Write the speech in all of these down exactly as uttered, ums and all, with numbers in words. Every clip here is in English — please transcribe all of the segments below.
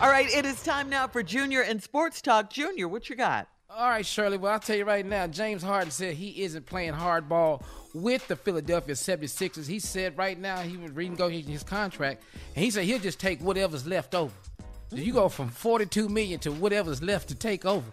All right, it is time now for Junior and Sports Talk. Junior, what you got? All right, Shirley. Well, I'll tell you right now, James Harden said he isn't playing hardball with the Philadelphia seventy-sixers. He said right now he was renegotiating his contract, and he said he'll just take whatever's left over. So you go from forty-two million dollars to whatever's left to take over.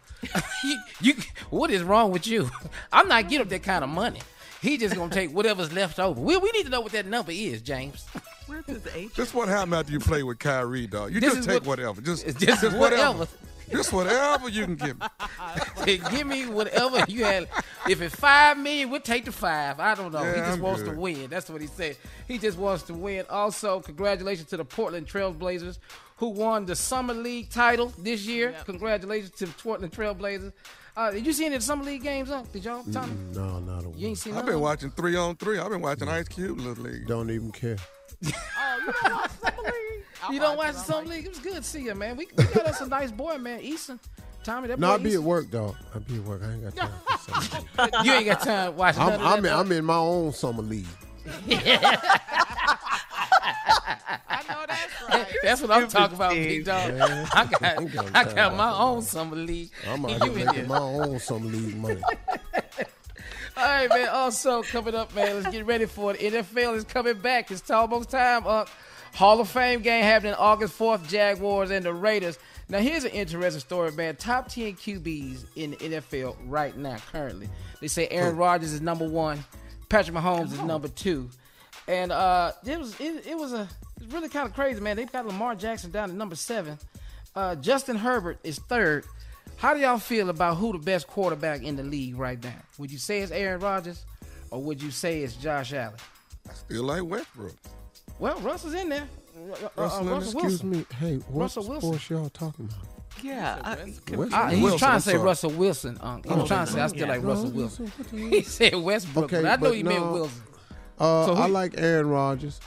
you, you, what is wrong with you? I'm not getting that kind of money. He's just going to take whatever's left over. We, we need to know what that number is, James. Where's his agent? This is what happened after you play with Kyrie, dog. You this just take what, whatever. Just, just whatever. whatever. Just whatever you can give me. Give me whatever you had. If it's five million, we'll take the five. I don't know. Yeah, he just I'm wants good. to win. That's what he said. He just wants to win. Also, congratulations to the Portland Trail Blazers, who won the Summer League title this year. Yep. Congratulations to the Portland Trail Blazers. Uh, did you see any of the Summer League games, huh? Did y'all, Tommy? Mm, no, not a one. You ain't seen I've been watching three on three. I've been watching Ice Cube Little League. Don't even care. Oh, you don't watch Summer League? I you don't watch the Summer like League? It was good to see you, man. We, we got us a nice boy, man. Eason. Tommy, that boy No, I'll be Eason. at work, dog. I'll be at work. I ain't got time for Summer League. You ain't got time watching I'm, I'm, in, I'm in my own Summer League. Yeah. I know that's right. That's what I'm talking about, big dog. Yeah. I got, I got my own Summer League. I'm out here making my own Summer League money. All right, man. Also, coming up, man, let's get ready for it. N F L is coming back. It's almost time up. Hall of Fame game happening August fourth, Jaguars and the Raiders. Now, here's an interesting story, man. Top ten Q Bs in the N F L right now, currently. They say Aaron Rodgers is number one. Patrick Mahomes is number two. And uh, it was it, it was a it's really kind of crazy, man. They've got Lamar Jackson down at number seven. Uh, Justin Herbert is third. How do y'all feel about who the best quarterback in the league right now? Would you say it's Aaron Rodgers, or would you say it's Josh Allen? I still like Westbrook. Well, Russell's in there. Russell, uh, uh, Russell excuse Wilson. me. Hey, what sports y'all talking about? Yeah, I, I, he was trying to say Russell Wilson. Um, he was oh, trying to say I still yeah. like no, Russell Wilson. He said Westbrook, okay, but I know he no, meant Wilson. Uh, so I like Aaron Rodgers.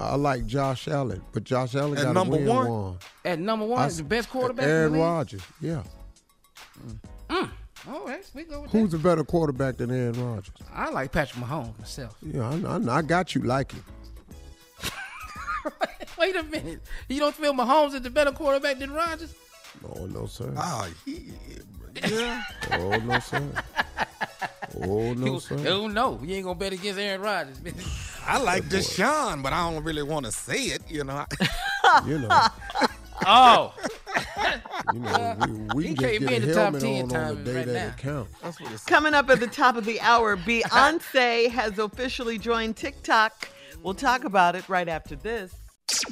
I like Josh Allen, but Josh Allen got number win one. one. At number one, I, is the best quarterback. Aaron Rodgers, yeah. Mm. Mm. All right, we go with Who's that. Who's the better quarterback than Aaron Rodgers? I like Patrick Mahomes myself. Yeah, I, I, I got you like him. Wait a minute. You don't feel Mahomes is the better quarterback than Rodgers? Oh, no, sir. Oh, yeah. yeah. Oh, no, sir. Oh, no, sir. Oh, no. You ain't going to bet against Aaron Rodgers. I like Deshaun, but I don't really want to say it, you know. you know. Oh. You know, we, we can get the helmet on on the day right that it counts. Coming up at the top of the hour, Beyoncé has officially joined TikTok. We'll talk about it right after this.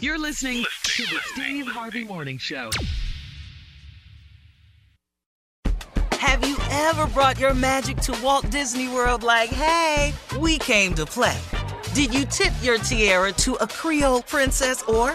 You're listening to the Steve Harvey Morning Show. Have you ever brought your magic to Walt Disney World like, hey, we came to play? Did you tip your tiara to a Creole princess or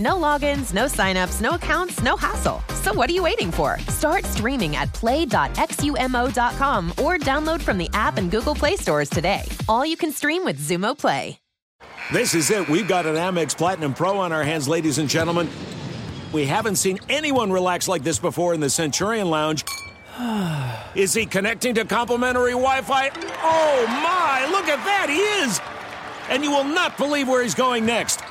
No logins, no signups, no accounts, no hassle. So what are you waiting for? Start streaming at play dot x u m o dot com or download from the app and Google Play stores today. All you can stream with Zumo Play. This is it. We've got an Amex Platinum Pro on our hands, ladies and gentlemen. We haven't seen anyone relax like this before in the Centurion Lounge. Is he connecting to complimentary Wi-Fi? Oh, my. Look at that. He is. And you will not believe where he's going next.